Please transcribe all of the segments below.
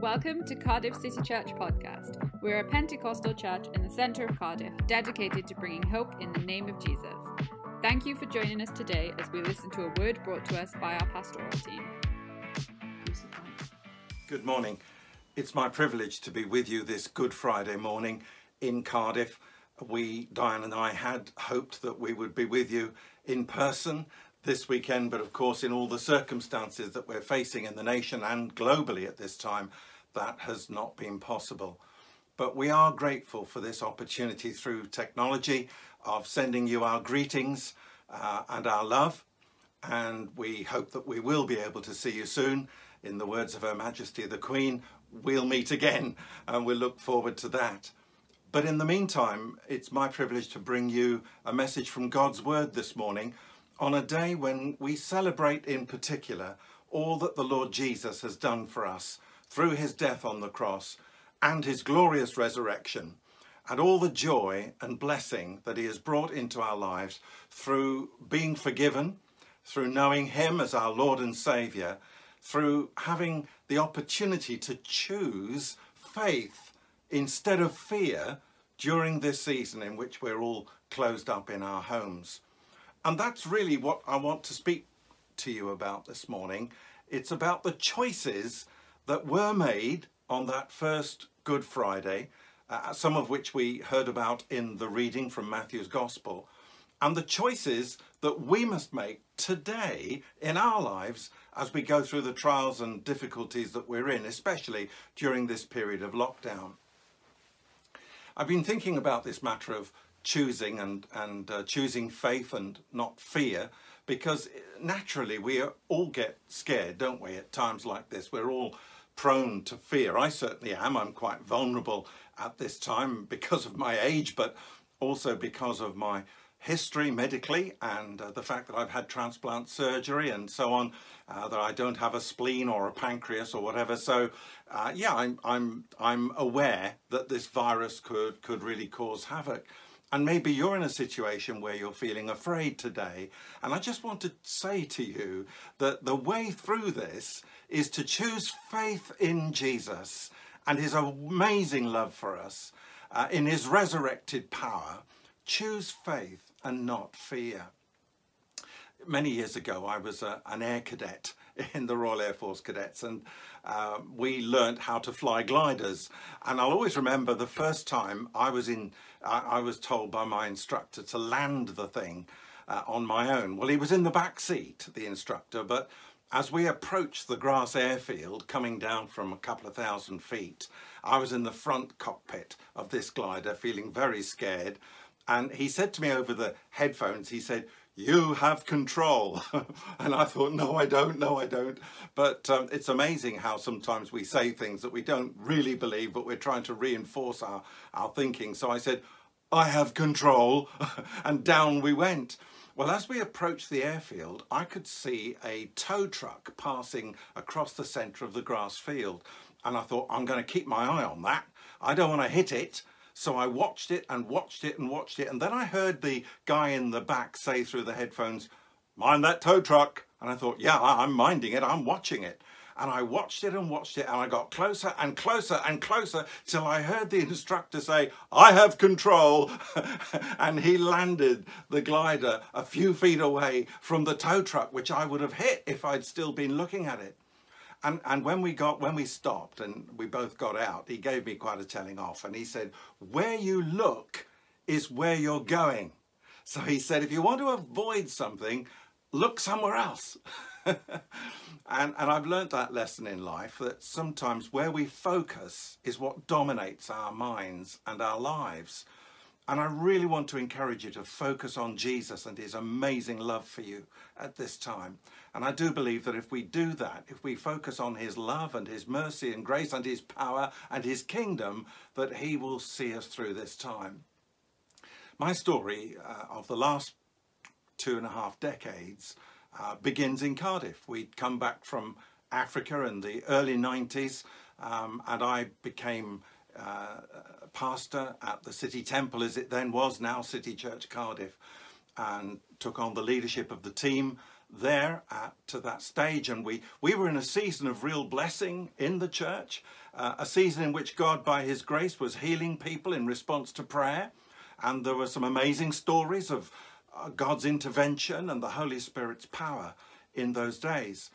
Welcome to Cardiff City Church podcast. We're a Pentecostal church in the centre of Cardiff, dedicated to bringing hope in the name of Jesus. Thank you for joining us today as we listen to a word brought to us by our pastoral team. Good morning. It's my privilege to be with you this Good Friday morning in Cardiff. Diane and I had hoped that we would be with you in person this weekend, but of course in all the circumstances that we're facing in the nation and globally at this time, that has not been possible. But we are grateful for this opportunity through technology of sending you our greetings and our love, and we hope that we will be able to see you soon. In the words of Her Majesty the Queen, we'll meet again, and we'll look forward to that. But in the meantime, it's my privilege to bring you a message from God's Word this morning on a day when we celebrate in particular all that the Lord Jesus has done for us through his death on the cross and his glorious resurrection, and all the joy and blessing that he has brought into our lives through being forgiven, through knowing him as our Lord and Saviour, through having the opportunity to choose faith instead of fear during this season in which we're all closed up in our homes. And that's really what I want to speak to you about this morning. It's about the choices that were made on that first Good Friday, some of which we heard about in the reading from Matthew's Gospel, and the choices that we must make today in our lives as we go through the trials and difficulties that we're in, especially during this period of lockdown. I've been thinking about this matter of choosing and choosing faith and not fear, because naturally we all get scared, don't we, at times like this. We're all prone to fear. I certainly am. I'm quite vulnerable at this time because of my age, but also because of my history medically and the fact that I've had transplant surgery and so on, that I don't have a spleen or a pancreas or whatever. So I'm aware that this virus could really cause havoc. And maybe you're in a situation where you're feeling afraid today. And I just want to say to you that the way through this is to choose faith in Jesus and his amazing love for us, in his resurrected power. Choose faith and not fear. Many years ago, I was an air cadet in the Royal Air Force Cadets, and we learnt how to fly gliders. And I'll always remember the first time I was told by my instructor to land the thing on my own. Well, he was in the back seat, the instructor, but as we approached the grass airfield coming down from a couple of thousand feet, I was in the front cockpit of this glider feeling very scared. And he said to me over the headphones, he said, "You have control." And I thought, no, I don't. But it's amazing how sometimes we say things that we don't really believe, but we're trying to reinforce our thinking. So I said, "I have control." And down we went. Well, as we approached the airfield, I could see a tow truck passing across the centre of the grass field. And I thought, I'm going to keep my eye on that. I don't want to hit it. So I watched it and watched it and watched it. And then I heard the guy in the back say through the headphones, "Mind that tow truck." And I thought, yeah, I'm minding it. I'm watching it. And I watched it and watched it. And I got closer and closer and closer till I heard the instructor say, "I have control." And he landed the glider a few feet away from the tow truck, which I would have hit if I'd still been looking at it. And when we stopped and we both got out, he gave me quite a telling off, and he said, "Where you look is where you're going." So he said, if you want to avoid something, look somewhere else. and I've learned that lesson in life, that sometimes where we focus is what dominates our minds and our lives. And I really want to encourage you to focus on Jesus and his amazing love for you at this time. And I do believe that if we do that, if we focus on his love and his mercy and grace and his power and his kingdom, that he will see us through this time. My story of the last 2.5 decades begins in Cardiff. We'd come back from Africa in the early 90s, and I became pastor at the City Temple, as it then was, now City Church Cardiff, and took on the leadership of the team there to that stage. And we were in a season of real blessing in the church, a season in which God, by his grace, was healing people in response to prayer. And there were some amazing stories of God's intervention and the Holy Spirit's power in those days.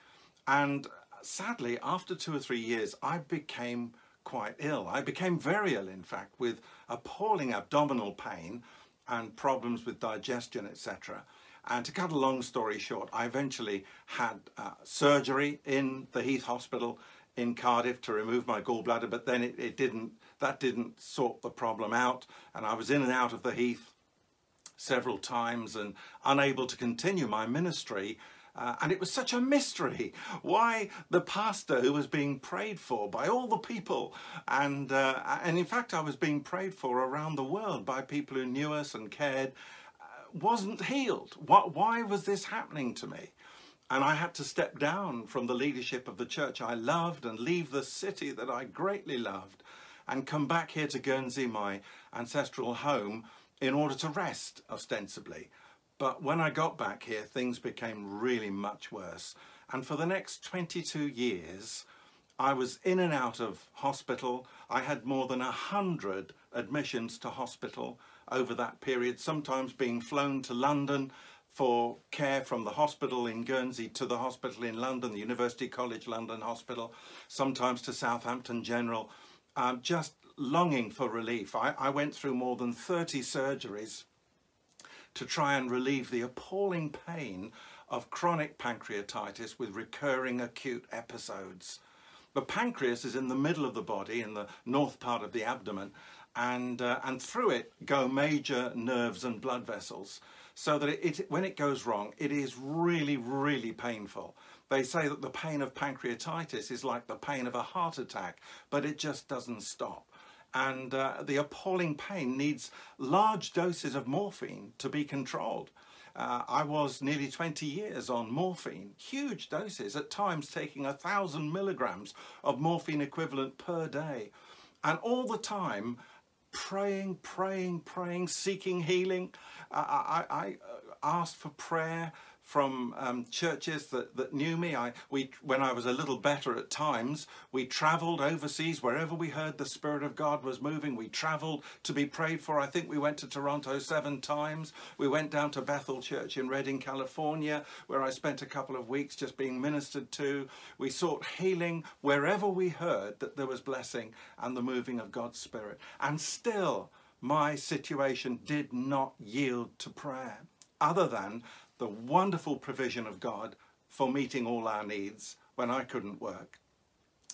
And sadly, after 2 or 3 years, I became quite ill. I became very ill, in fact, with appalling abdominal pain and problems with digestion, etc. And to cut a long story short, I eventually had surgery in the Heath Hospital in Cardiff to remove my gallbladder, but then that didn't sort the problem out, and I was in and out of the Heath several times and unable to continue my ministry. And it was such a mystery why the pastor who was being prayed for by all the people, and in fact I was being prayed for around the world by people who knew us and cared, wasn't healed. Why was this happening to me? And I had to step down from the leadership of the church I loved and leave the city that I greatly loved and come back here to Guernsey, my ancestral home, in order to rest, ostensibly. But when I got back here, things became really much worse. And for the next 22 years, I was in and out of hospital. I had more than 100 admissions to hospital over that period, sometimes being flown to London for care from the hospital in Guernsey to the hospital in London, the University College London Hospital, sometimes to Southampton General, just longing for relief. I went through more than 30 surgeries to try and relieve the appalling pain of chronic pancreatitis with recurring acute episodes. The pancreas is in the middle of the body, in the north part of the abdomen, and through it go major nerves and blood vessels, so that when it goes wrong, it is really, really painful. They say that the pain of pancreatitis is like the pain of a heart attack, but it just doesn't stop. And the appalling pain needs large doses of morphine to be controlled. I was nearly 20 years on morphine, huge doses, at times taking 1,000 milligrams of morphine equivalent per day. And all the time, praying, seeking healing. I asked for prayer from churches that knew me. When I was a little better at times, we travelled overseas. Wherever we heard the Spirit of God was moving, we travelled to be prayed for. I think we went to Toronto 7 times. We went down to Bethel Church in Redding, California, where I spent a couple of weeks just being ministered to. We sought healing wherever we heard that there was blessing and the moving of God's Spirit. And still, my situation did not yield to prayer, other than the wonderful provision of God for meeting all our needs when I couldn't work.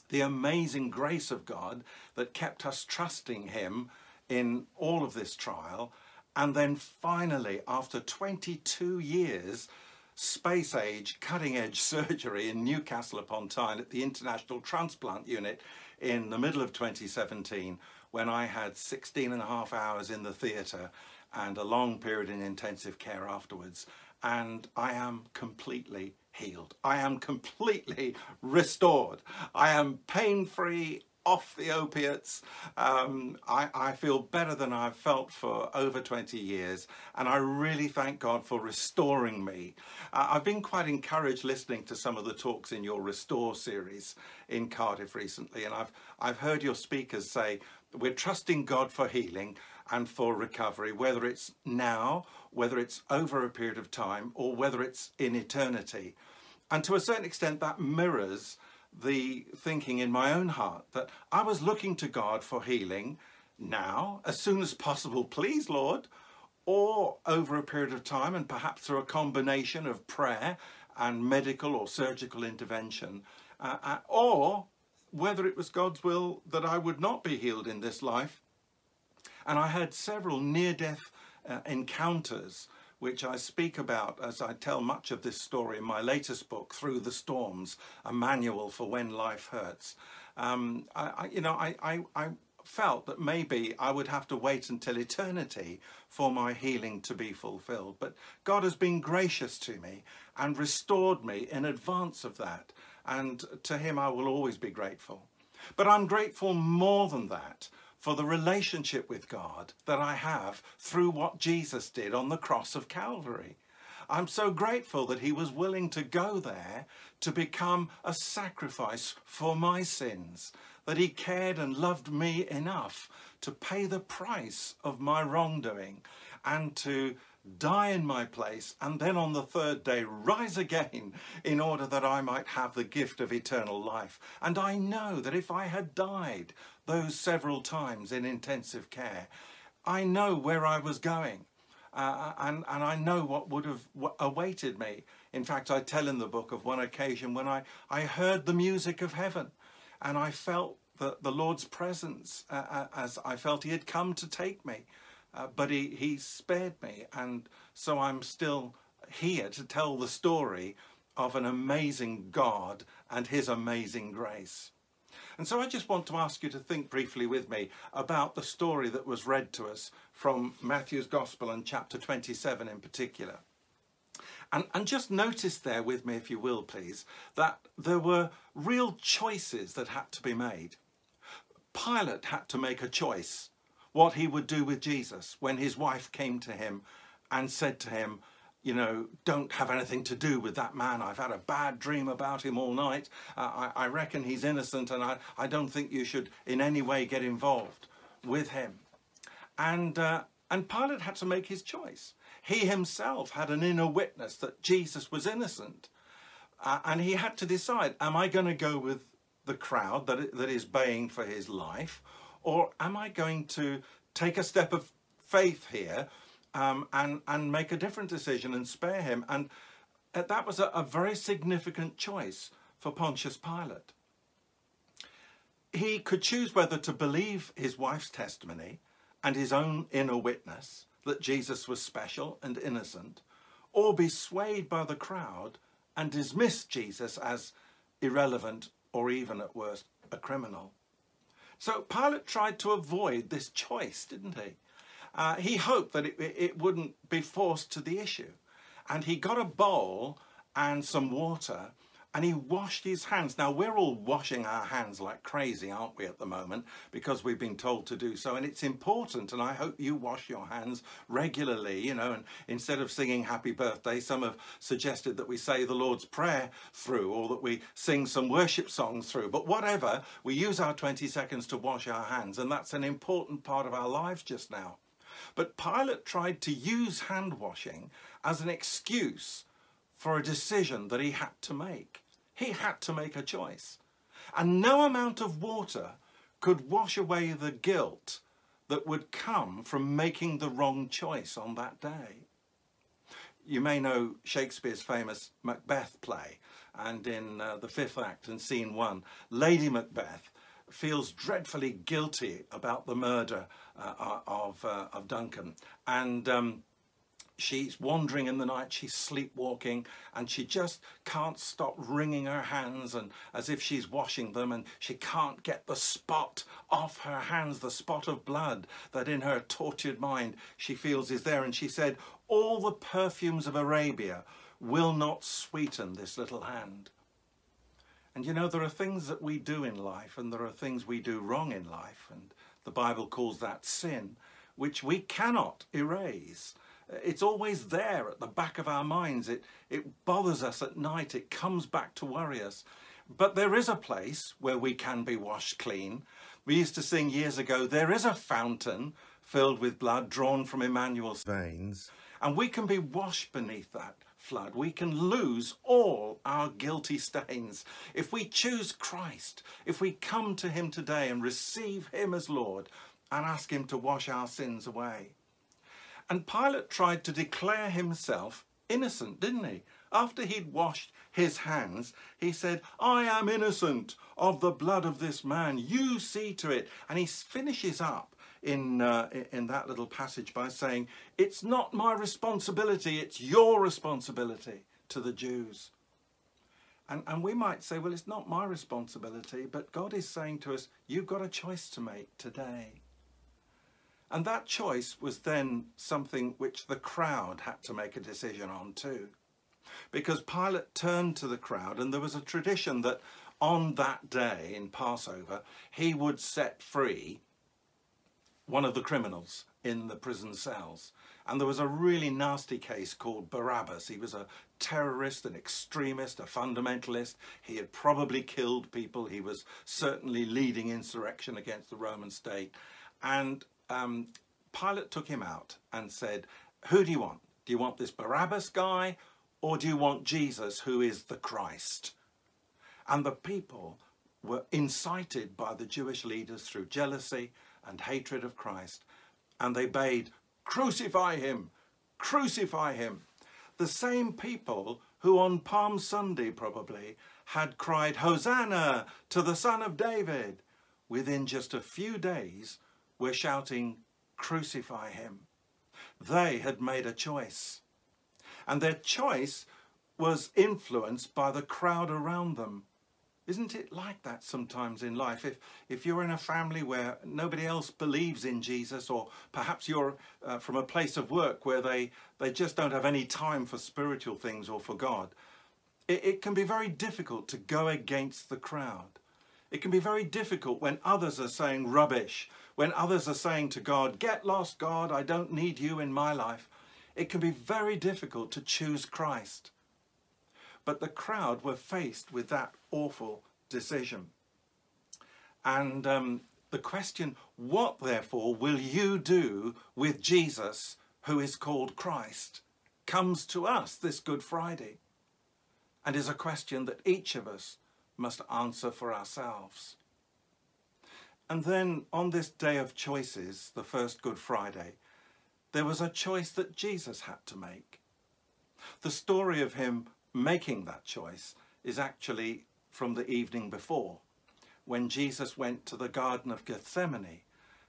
The amazing grace of God that kept us trusting him in all of this trial. And then finally, after 22 years, space-age, cutting-edge surgery in Newcastle upon Tyne at the International Transplant Unit in the middle of 2017, when I had 16 and a half hours in the theatre and a long period in intensive care afterwards. And I am completely healed. I am completely restored. I am pain-free, off the opiates. I feel better than I've felt for over 20 years. And I really thank God for restoring me. I've been quite encouraged listening to some of the talks in your Restore series in Cardiff recently. And I've heard your speakers say, we're trusting God for healing and for recovery, whether it's now, whether it's over a period of time, or whether it's in eternity. And to a certain extent, that mirrors the thinking in my own heart, that I was looking to God for healing now, as soon as possible, please, Lord, or over a period of time, and perhaps through a combination of prayer and medical or surgical intervention, or whether it was God's will that I would not be healed in this life. And I had several near-death encounters, which I speak about as I tell much of this story in my latest book, Through the Storms, a manual for when life hurts. I felt that maybe I would have to wait until eternity for my healing to be fulfilled. But God has been gracious to me and restored me in advance of that. And to him, I will always be grateful. But I'm grateful more than that for the relationship with God that I have through what Jesus did on the cross of Calvary. I'm so grateful that he was willing to go there to become a sacrifice for my sins, that he cared and loved me enough to pay the price of my wrongdoing and to die in my place, and then on the third day rise again in order that I might have the gift of eternal life. And I know that if I had died those several times in intensive care, I know where I was going, and I know what would have awaited me. In fact, I tell in the book of one occasion when I heard the music of heaven, and I felt the Lord's presence as I felt he had come to take me. But he spared me, and so I'm still here to tell the story of an amazing God and his amazing grace. And so I just want to ask you to think briefly with me about the story that was read to us from Matthew's Gospel and chapter 27 in particular. And just notice there with me, if you will please, that there were real choices that had to be made. Pilate had to make a choice what he would do with Jesus when his wife came to him and said to him, you know, don't have anything to do with that man. I've had a bad dream about him all night. I reckon he's innocent, and I don't think you should in any way get involved with him. And Pilate had to make his choice. He himself had an inner witness that Jesus was innocent. And he had to decide, am I going to go with the crowd that is baying for his life? Or am I going to take a step of faith here and make a different decision and spare him? And that was a very significant choice for Pontius Pilate. He could choose whether to believe his wife's testimony and his own inner witness that Jesus was special and innocent, or be swayed by the crowd and dismiss Jesus as irrelevant or even at worst a criminal. So Pilate tried to avoid this choice, didn't he? He hoped that it wouldn't be forced to the issue. And he got a bowl and some water, and he washed his hands. Now, we're all washing our hands like crazy, aren't we, at the moment, because we've been told to do so. And it's important, and I hope you wash your hands regularly, you know, and instead of singing Happy Birthday, some have suggested that we say the Lord's Prayer through, or that we sing some worship songs through. But whatever, we use our 20 seconds to wash our hands, and that's an important part of our lives just now. But Pilate tried to use hand washing as an excuse for a decision that he had to make. He had to make a choice. And no amount of water could wash away the guilt that would come from making the wrong choice on that day. You may know Shakespeare's famous Macbeth play, and in the fifth act and scene one, Lady Macbeth feels dreadfully guilty about the murder of Duncan. And she's wandering in the night, she's sleepwalking, and she just can't stop wringing her hands and as if she's washing them, and she can't get the spot off her hands, the spot of blood that in her tortured mind she feels is there. And she said, all the perfumes of Arabia will not sweeten this little hand. And you know, there are things that we do in life, and there are things we do wrong in life, and the Bible calls that sin, which we cannot erase. It's always there at the back of our minds. It bothers us at night. It comes back to worry us. But there is a place where we can be washed clean. We used to sing years ago, there is a fountain filled with blood drawn from Emmanuel's veins. And we can be washed beneath that flood. We can lose all our guilty stains. If we choose Christ, if we come to him today and receive him as Lord and ask him to wash our sins away. And Pilate tried to declare himself innocent, didn't he? After he'd washed his hands, he said, I am innocent of the blood of this man. You see to it. And he finishes up in that little passage by saying, it's not my responsibility, it's your responsibility to the Jews. And we might say, well, it's not my responsibility, but God is saying to us, you've got a choice to make today. And that choice was then something which the crowd had to make a decision on too. Because Pilate turned to the crowd, and there was a tradition that on that day in Passover, he would set free one of the criminals in the prison cells. And there was a really nasty case called Barabbas. He was a terrorist, an extremist, a fundamentalist. He had probably killed people. He was certainly leading insurrection against the Roman state. And Pilate took him out and said, who do you want? Do you want this Barabbas guy, or do you want Jesus, who is the Christ? And the people were incited by the Jewish leaders through jealousy and hatred of Christ, and they bade, crucify him, crucify him. The same people who on Palm Sunday probably had cried, Hosanna to the Son of David, within just a few days were shouting, crucify him. They had made a choice, and their choice was influenced by the crowd around them. Isn't it like that sometimes in life? If you're in a family where nobody else believes in Jesus, or perhaps you're from a place of work where they just don't have any time for spiritual things or for God, it can be very difficult to go against the crowd. It can be very difficult when others are saying rubbish, when others are saying to God, get lost, God, I don't need you in my life. It can be very difficult to choose Christ. But the crowd were faced with that awful decision. And the question, what therefore will you do with Jesus, who is called Christ, comes to us this Good Friday, and is a question that each of us must answer for ourselves. And then on this day of choices, the first Good Friday, there was a choice that Jesus had to make. The story of him making that choice is actually from the evening before. When Jesus went to the Garden of Gethsemane,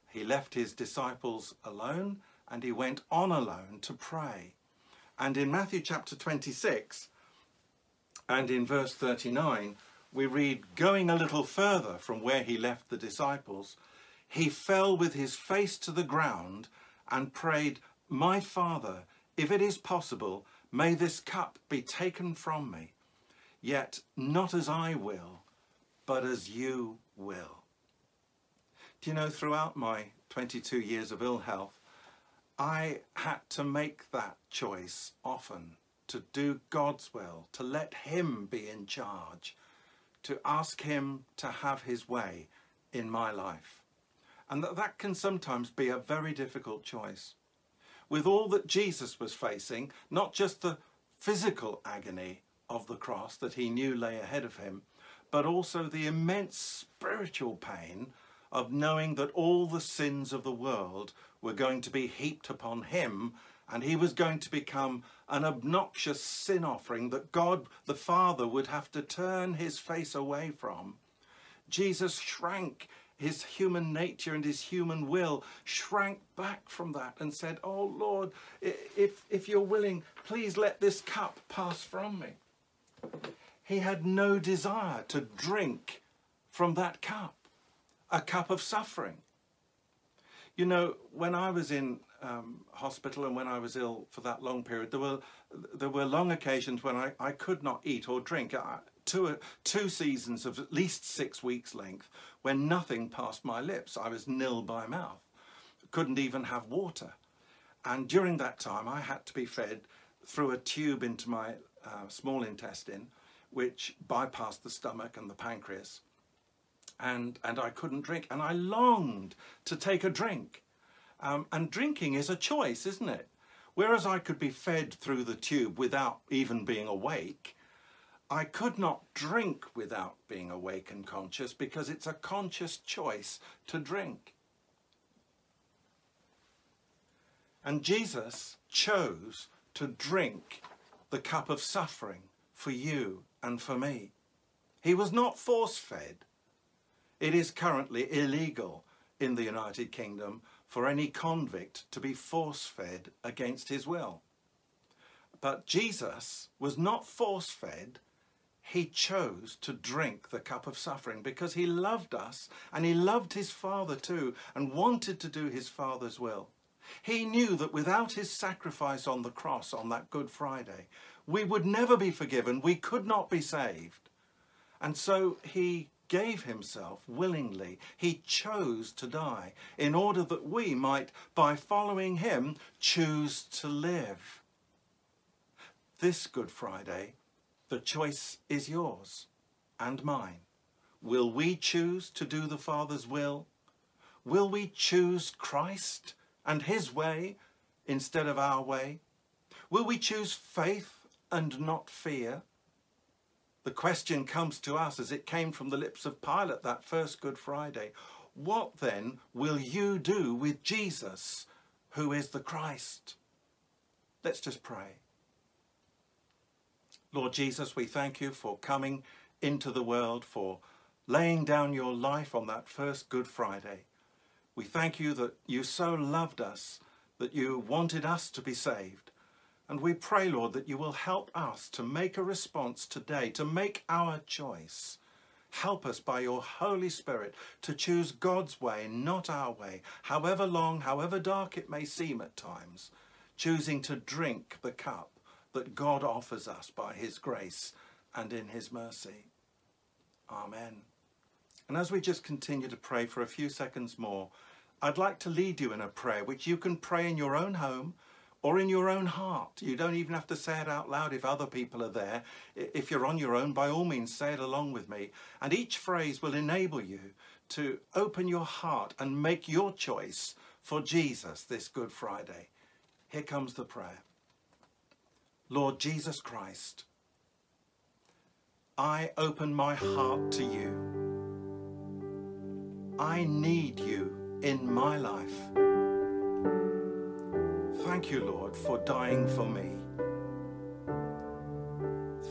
he left his disciples alone, and he went on alone to pray. And in Matthew chapter 26 and in verse 39, we read, going a little further from where he left the disciples, he fell with his face to the ground and prayed, my Father, if it is possible, may this cup be taken from me, yet not as I will, but as you will. Do you know, throughout my 22 years of ill health, I had to make that choice often, to do God's will, to let him be in charge, to ask him to have his way in my life. And that can sometimes be a very difficult choice. With all that Jesus was facing, not just the physical agony of the cross that he knew lay ahead of him, but also the immense spiritual pain of knowing that all the sins of the world were going to be heaped upon him, and he was going to become an obnoxious sin offering that God the Father would have to turn his face away from. Jesus shrank. His human nature and his human will shrank back from that and said, oh Lord, if you're willing, please let this cup pass from me. He had no desire to drink from that cup, a cup of suffering. You know, when I was in hospital and when I was ill for that long period, there were long occasions when I could not eat or drink. Two seasons of at least 6 weeks length when nothing passed my lips. I was nil by mouth, couldn't even have water. And during that time I had to be fed through a tube into my small intestine, which bypassed the stomach and the pancreas, and I couldn't drink, and I longed to take a drink. And drinking is a choice, isn't it? Whereas I could be fed through the tube without even being awake, I could not drink without being awake and conscious, because it's a conscious choice to drink. And Jesus chose to drink the cup of suffering for you and for me. He was not force-fed. It is currently illegal in the United Kingdom for any convict to be force-fed against his will. But Jesus was not force-fed. He chose to drink the cup of suffering because he loved us, and he loved his Father too, and wanted to do his Father's will. He knew that without his sacrifice on the cross on that Good Friday, we would never be forgiven. We could not be saved. And so he gave himself willingly. He chose to die in order that we might, by following him, choose to live. This Good Friday, the choice is yours and mine. Will we choose to do the Father's will? Will we choose Christ and his way instead of our way? Will we choose faith and not fear? The question comes to us as it came from the lips of Pilate that first Good Friday. What then will you do with Jesus, who is the Christ? Let's just pray. Lord Jesus, we thank you for coming into the world, for laying down your life on that first Good Friday. We thank you that you so loved us, that you wanted us to be saved. And we pray, Lord, that you will help us to make a response today, to make our choice. Help us by your Holy Spirit to choose God's way, not our way, however long, however dark it may seem at times, choosing to drink the cup that God offers us by his grace and in his mercy. Amen. And as we just continue to pray for a few seconds more, I'd like to lead you in a prayer which you can pray in your own home, or in your own heart. You don't even have to say it out loud if other people are there. If you're on your own, by all means, say it along with me. And each phrase will enable you to open your heart and make your choice for Jesus this Good Friday. Here comes the prayer. Lord Jesus Christ, I open my heart to you. I need you in my life. Thank you, Lord, for dying for me.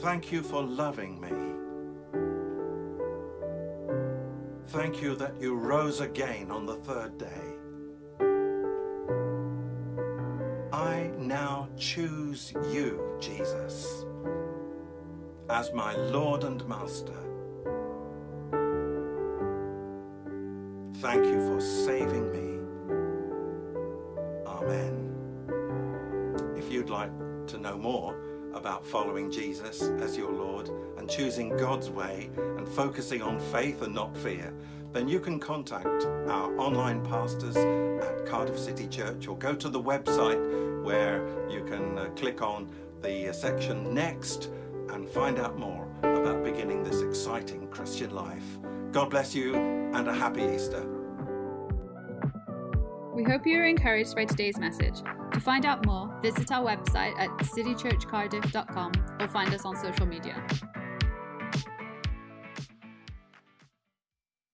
Thank you for loving me. Thank you that you rose again on the third day. I now choose you, Jesus, as my Lord and Master. Thank you for saving me. Amen. If you'd like to know more about following Jesus as your Lord and choosing God's way and focusing on faith and not fear, then you can contact our online pastors at Cardiff City Church, or go to the website where you can click on the section Next and find out more about beginning this exciting Christian life. God bless you and a happy Easter. We hope you are encouraged by today's message. To find out more, visit our website at citychurchcardiff.com or find us on social media.